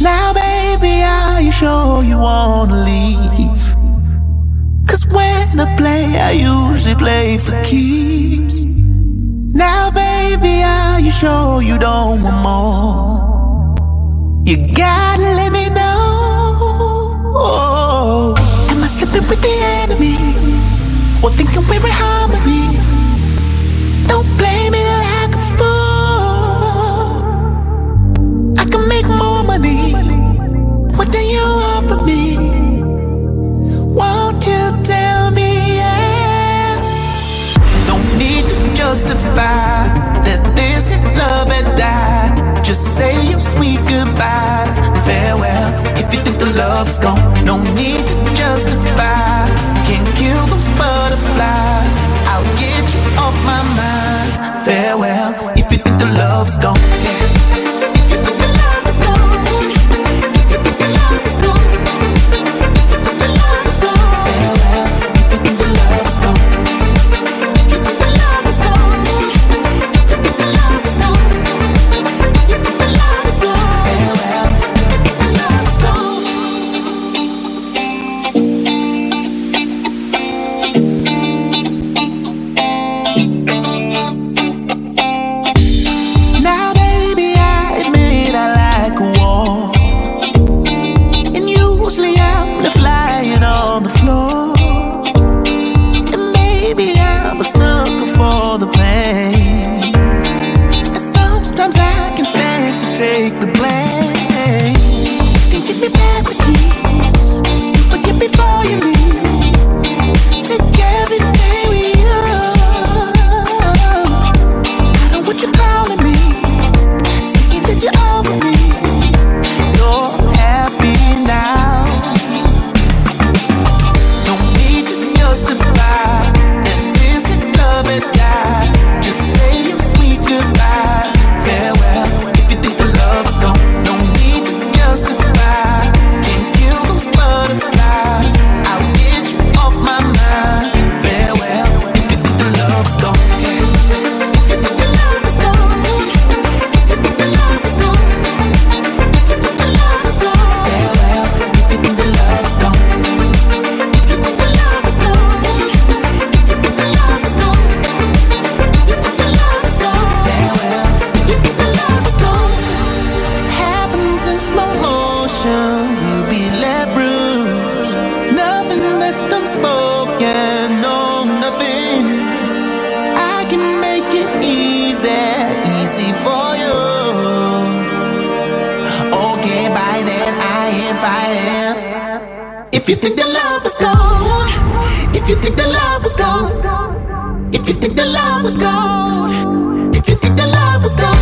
Now, baby, are you sure you wanna leave? 'Cause when I play, I usually play for keeps. Now, baby, are you sure you don't want more? You gotta let me know. Am I slipping with the enemy? Or thinking we're in harmony? Don't blame me like a fool. More money. What do you want from me? Won't you tell me? Yeah. No need to justify. Let this hit love and die. Just say your sweet goodbyes, farewell. If you think the love's gone, no need to justify. Can't kill those butterflies. I'll give. I'm a sucker for the pain, and sometimes I can't stand to take the blame. You can give me back my keys, forgive me for your needs, take everything we own. I know what you're calling me, saying that you're over me. You're happy now, no need to justify. Just say your sweet goodbyes, farewell. If you think the love's gone, no need to justify. Can't kill those butterflies, I'll get you off my mind. Farewell, if you think the love's gone. If you think the love is gone, if you think the love is gone, if you think the love is gone,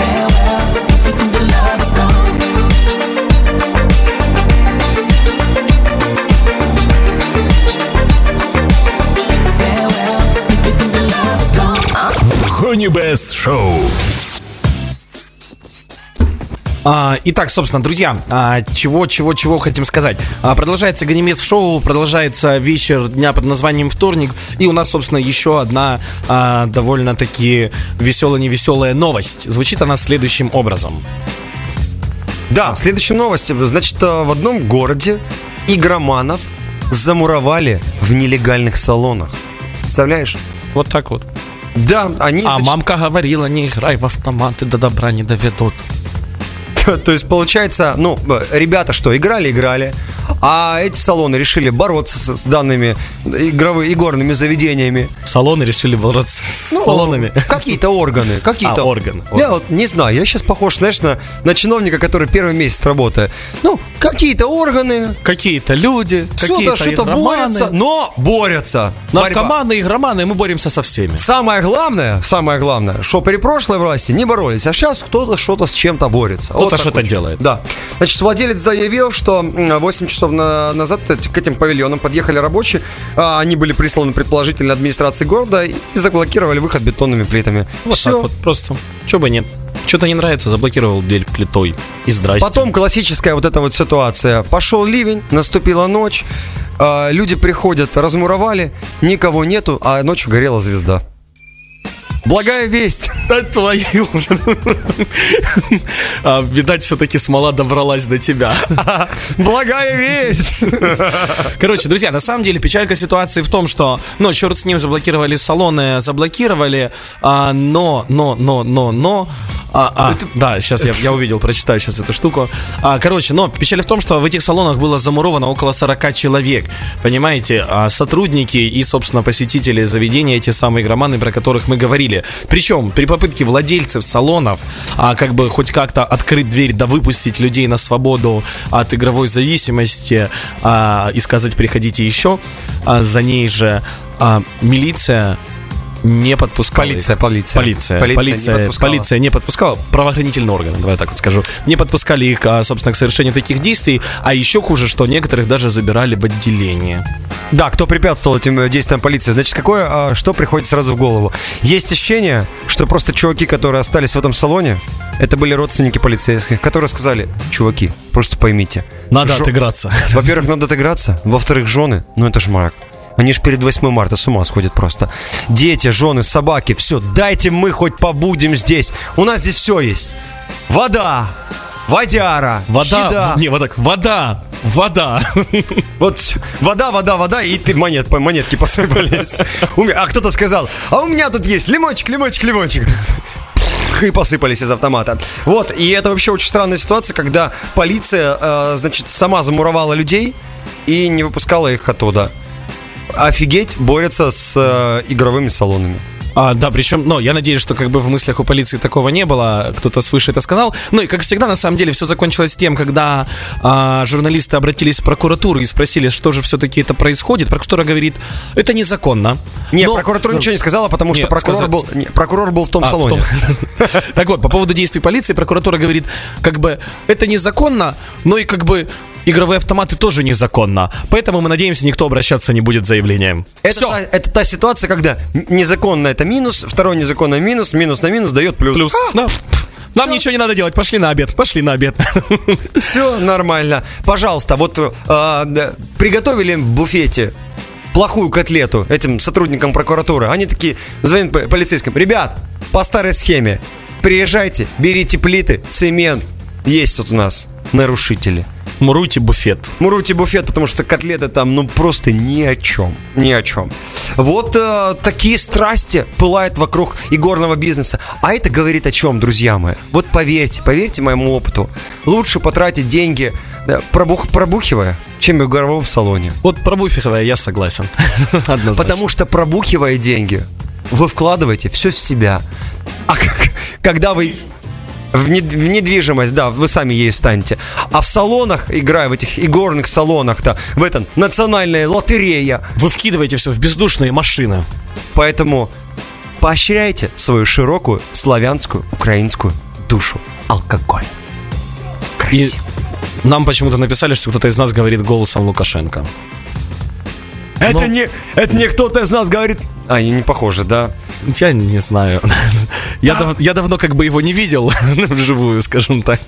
farewell, if you think the love's gone, if you think the love is gone, if you think the love is gone. If you think the love is gone, if you think the love is gone, if you think the love is gone, if you think the love is gone, if you think the love is gone, if you think the love is gone, if you think the love is gone, farewell, if you think the love is gone. Farewell, if you think the love is gone. Gonibes Show. Итак, собственно, друзья, чего-чего-чего хотим сказать. Продолжается Gonibes Show, продолжается вечер дня под названием «Вторник». И у нас, собственно, еще одна довольно-таки веселая-невеселая новость. Звучит она следующим образом. Да, следующая новость. Значит, в одном городе игроманов замуровали в нелегальных салонах. Представляешь? Вот так вот. Да, они... А значит... мамка говорила, не играй в автоматы, до добра не доведут. То есть, получается, ну, ребята что, играли-играли, а эти салоны решили бороться с данными игровыми игорными заведениями. Салоны решили бороться с ну, салонами. Какие-то органы. Какие-то... А, органы. Я орган. Вот не знаю, я сейчас похож, знаешь, на, на чиновника, который первый месяц работает. Ну, какие-то органы. Какие-то люди. Все какие-то что-то борются, но борются. Наркоманы, борьба. Игроманы, мы боремся со всеми. Самое главное, самое главное, что при прошлой власти не боролись, а сейчас кто-то что-то с чем-то борется. Кто-то вот что-то делает. Да. Значит, владелец заявил, что восемь часов назад к этим павильонам подъехали рабочие. Они были присланы предположительно администрации города и заблокировали выход бетонными плитами. Вот все. Так вот, просто, чего бы нет. Что-то не нравится, заблокировал дверь плитой. И здрасте. Потом классическая вот эта вот ситуация. Пошел ливень, наступила ночь, люди приходят, размуровали, никого нету, а ночью горела звезда. Благая весть. Да твою. А, видать, все-таки смола добралась до тебя. Благая весть. Короче, друзья, на самом деле печалька ситуации в том, что, ну, черт с ним, заблокировали салоны, заблокировали, а, но, но, но, но, но... А, а, это... Да, сейчас я, я увидел, прочитаю сейчас эту штуку. а, Короче, но печаль в том, что в этих салонах было замуровано около сорок человек. Понимаете, а сотрудники и, собственно, посетители заведения, эти самые игроманы, про которых мы говорили. Причем при попытке владельцев салонов а, как бы хоть как-то открыть дверь, да выпустить людей на свободу от игровой зависимости а, и сказать «приходите еще», а, за ней же а, милиция не подпускала. Полиция, полиция. Полиция, полиция, полиция, не, подпускала. полиция не подпускала. Правоохранительные органы, давай так вот скажу. Не подпускали их, собственно, к совершению таких действий. А еще хуже, что некоторых даже забирали в отделение. Да, кто препятствовал этим действиям полиции? Значит, какое, что приходит сразу в голову? Есть ощущение, что просто чуваки, которые остались в этом салоне, это были родственники полицейских, которые сказали: чуваки, просто поймите, надо жё... отыграться. Во-первых, надо отыграться. Во-вторых, жены, ну это ж мрак. Они же перед восьмым марта с ума сходят просто. Дети, жены, собаки, все, дайте мы хоть побудем здесь. У нас здесь все есть. Вода, водяра, вода, еда. Не, вода, вода, вода. Вот вода, вода, вода, и ты монет, монетки посыпались. А кто-то сказал: а у меня тут есть лимончик, лимончик, лимончик. и посыпались из автомата. Вот, и это вообще очень странная ситуация, когда полиция, э, значит, сама замуровала людей и не выпускала их оттуда. Офигеть, борются с э, игровыми салонами. А, да, причем, ну, я надеюсь, что как бы в мыслях у полиции такого не было. Кто-то свыше это сказал. Ну и как всегда, на самом деле, все закончилось тем, когда а, журналисты обратились в прокуратуру и спросили, что же все-таки это происходит. Прокуратура говорит, это незаконно. Не, но... прокуратура ну, ничего не сказала, потому нет, что прокурор, сказать... был, не, прокурор был в том а, салоне. Так вот, по поводу действий полиции, прокуратура говорит, как бы, это незаконно, но и как бы игровые автоматы тоже незаконно. Поэтому мы надеемся, никто обращаться не будет с заявлением. Это та, это та ситуация, когда незаконно это минус, второй незаконно минус, минус на минус дает плюс. Плюс. А, да. Нам все. Ничего не надо делать, пошли на обед, пошли на обед. Все нормально. Пожалуйста, вот э, приготовили в буфете плохую котлету этим сотрудникам прокуратуры. Они такие, звонят полицейским. Ребят, по старой схеме, приезжайте, берите плиты, цемент. Есть тут у нас нарушители. Муруйте буфет. Муруйте буфет, потому что котлеты там, ну, просто ни о чем. Ни о чем. Вот э, такие страсти пылают вокруг игорного бизнеса. А это говорит о чем, друзья мои? Вот поверьте, поверьте моему опыту. Лучше потратить деньги, да, пробух, пробухивая, чем в игровом салоне. Вот пробухивая, я согласен. Потому что пробухивая деньги, вы вкладываете все в себя. А как, когда вы... В недвижимость, да, вы сами ею станете. А в салонах, играя в этих игорных салонах-то, в этом национальная лотерея. Вы вкидываете все в бездушные машины. Поэтому поощряйте свою широкую славянскую, украинскую душу. Алкоголь. Красиво. И нам почему-то написали, что кто-то из нас говорит голосом Лукашенко. Это, но... не, это не кто-то из нас говорит. А, не похоже, да? Я не знаю. Я, дав- я давно как бы его не видел вживую, скажем так.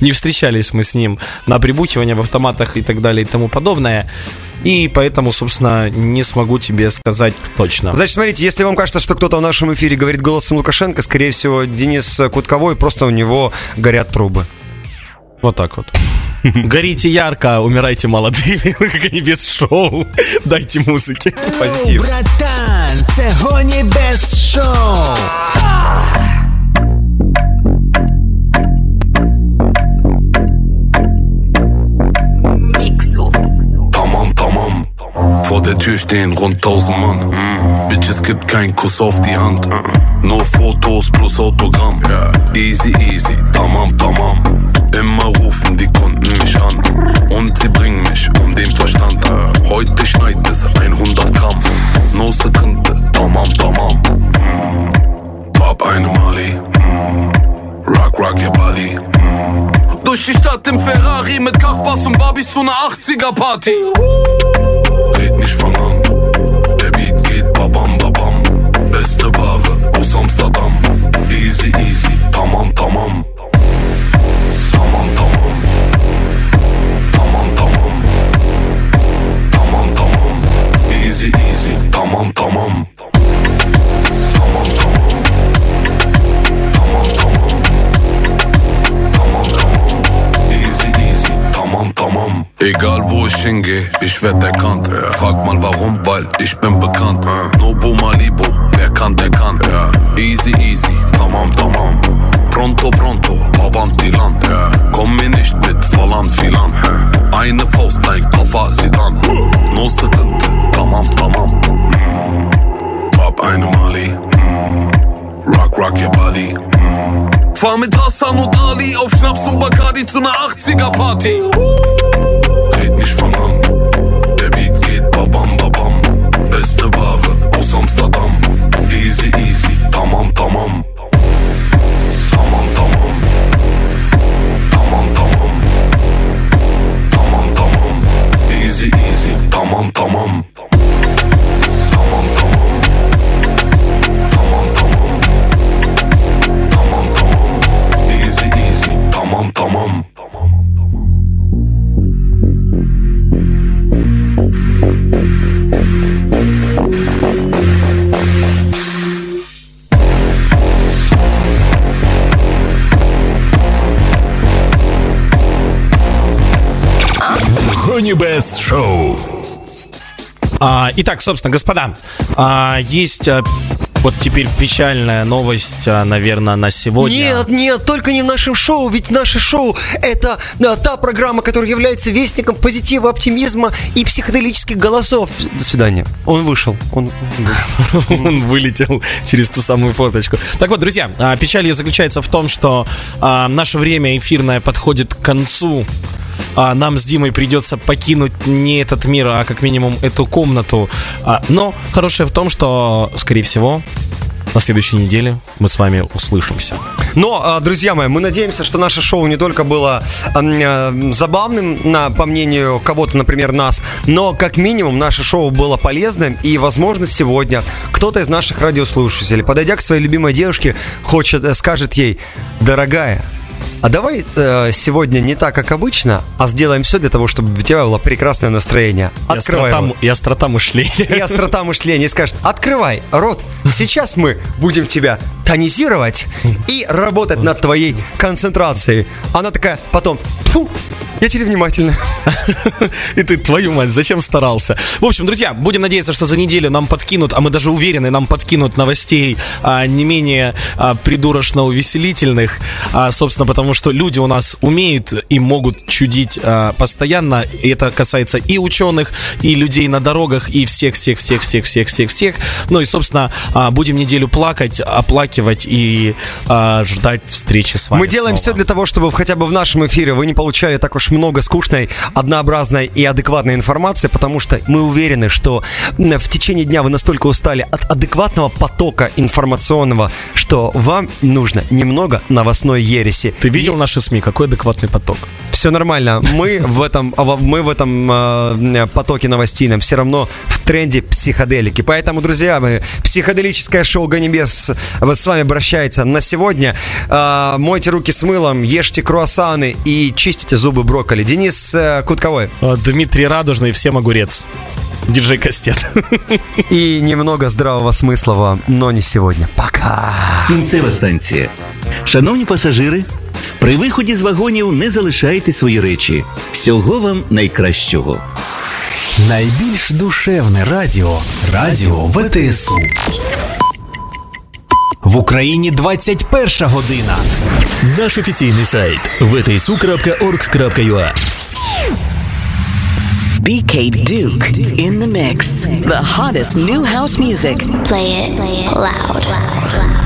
Не встречались мы с ним на прибухивание в автоматах и так далее и тому подобное. И поэтому, собственно, не смогу тебе сказать точно. Значит, смотрите, если вам кажется, что кто-то в нашем эфире говорит голосом Лукашенко, скорее всего, Денис Кутковой, просто у него горят трубы. Вот так вот. Горите ярко, умирайте молодыми. Gonibes Show. Дайте музыки. Позитив. Братан, це Gonibes Show. Миксу. Tamam tamam. Vor der Tür stehen rund tausend Mann. Mm. Bitches gibt keinen Kuss auf die Hand. Mm. Nur Fotos plus Autogramm. Yeah. Easy easy. Tamam tamam. Immer rufen die Kunden mich an und sie bringen mich um den Verstand. Heute schneit es hundert Gramm. No Sekunde, tamam, tamam. Pop eine Mali, rock, rock your body. Durch die Stadt im Ferrari mit Kachpass und Barbies zu einer achtziger Party. Red nicht von an, der Beat geht babam, babam. Beste Ware aus Amsterdam. Easy, easy, tamam, tamam. Easy, easy, tamam, tamam. Tamam, tamam. Tamam, tamam. Tamam, tamam. Easy, easy, tamam, tamam. Egal wo ich hingehe, ich werd erkannt. Frag mal warum, weil ich bin bekannt. Nobu Malibu, wer kann, der kann. Easy, easy, tamam, tamam. Pronto, pronto, avanti lan. Komm mir nicht mit Verland, Filan. Eine Faust, dein Koffer, Sidan. No Sekunde, tamam, tamam. Pop eine Mali. Rock, rock your body. Fahr mit Hassan und Ali auf Schnaps und Bacardi zu einer achtziger Party. Red nicht von an, der Beat geht babam, babam. Beste Ware aus Amsterdam. Easy, easy, tamam, tamam. Easy, easy, tamam, tamam. Tamam, tamam. Tamam, tamam. Tamam, tamam. Easy, easy, tamam, tamam. Gonibes Show. Итак, собственно, господа, есть Вот теперь печальная новость, наверное, на сегодня. Нет, нет, только не в нашем шоу, ведь наше шоу — это та программа, которая является вестником позитива, оптимизма и психоделических голосов. До свидания. Он вышел. Он, он вылетел через ту самую форточку. Так вот, друзья, печаль ее заключается в том, что наше время эфирное подходит к концу. Нам с Димой придется покинуть не этот мир, а как минимум эту комнату. Но хорошее в том, что, скорее всего, на следующей неделе мы с вами услышимся. Но, друзья мои, мы надеемся, что наше шоу не только было забавным, по мнению кого-то, например, нас, но как минимум наше шоу было полезным. И, возможно, сегодня кто-то из наших радиослушателей, подойдя к своей любимой девушке, хочет, скажет ей: дорогая, а давай э, сегодня не так, как обычно, а сделаем все для того, чтобы у тебя было прекрасное настроение. Открывай. И острота, и острота мышления. И острота мышления. И скажет: открывай рот, сейчас мы будем тебя тонизировать и работать над твоей концентрацией. Она такая потом: фу, я тебе внимательно. И ты, твою мать, зачем старался? В общем, друзья, будем надеяться, что за неделю нам подкинут, а мы даже уверены, нам подкинут новостей а, не менее а, придурочно-увеселительных. А, собственно, потому что люди у нас умеют и могут чудить а, постоянно. И это касается и ученых, и людей на дорогах, и всех-всех-всех-всех-всех-всех-всех. Ну и, собственно, а, будем неделю плакать, оплакивать и а, ждать встречи с вами. Мы делаем снова все для того, чтобы хотя бы в нашем эфире вы не получали так уж много скучной, однообразной и адекватной информации, потому что мы уверены, что в течение дня вы настолько устали от адекватного потока информационного, что вам нужно немного новостной ереси. Ты видел и... наши СМИ? Какой адекватный поток? Все нормально. Мы в этом, мы в этом потоке новостейном все равно в тренде психоделики. Поэтому, друзья, психоделическое шоу «Ганибес» с вами обращается на сегодня. Мойте руки с мылом, ешьте круассаны и чистите зубы бро. Денис Кутковой, Дмитрий Радужный, всем огурец. Диджей Кастет. И немного здравого смысла вам, но не сегодня. Пока. Кінцева станція. Шановні пасажири, при виході з вагонів не залишайте свої речі. Всього вам найкращого. Найбільш душевне радіо. Радіо ВТСУ. В Україні двадцять перша година. Наш офіційний сайт ви ти эс у точка орг точка ю а. би кей Duke in the mix. The hottest new house music. Play it loud.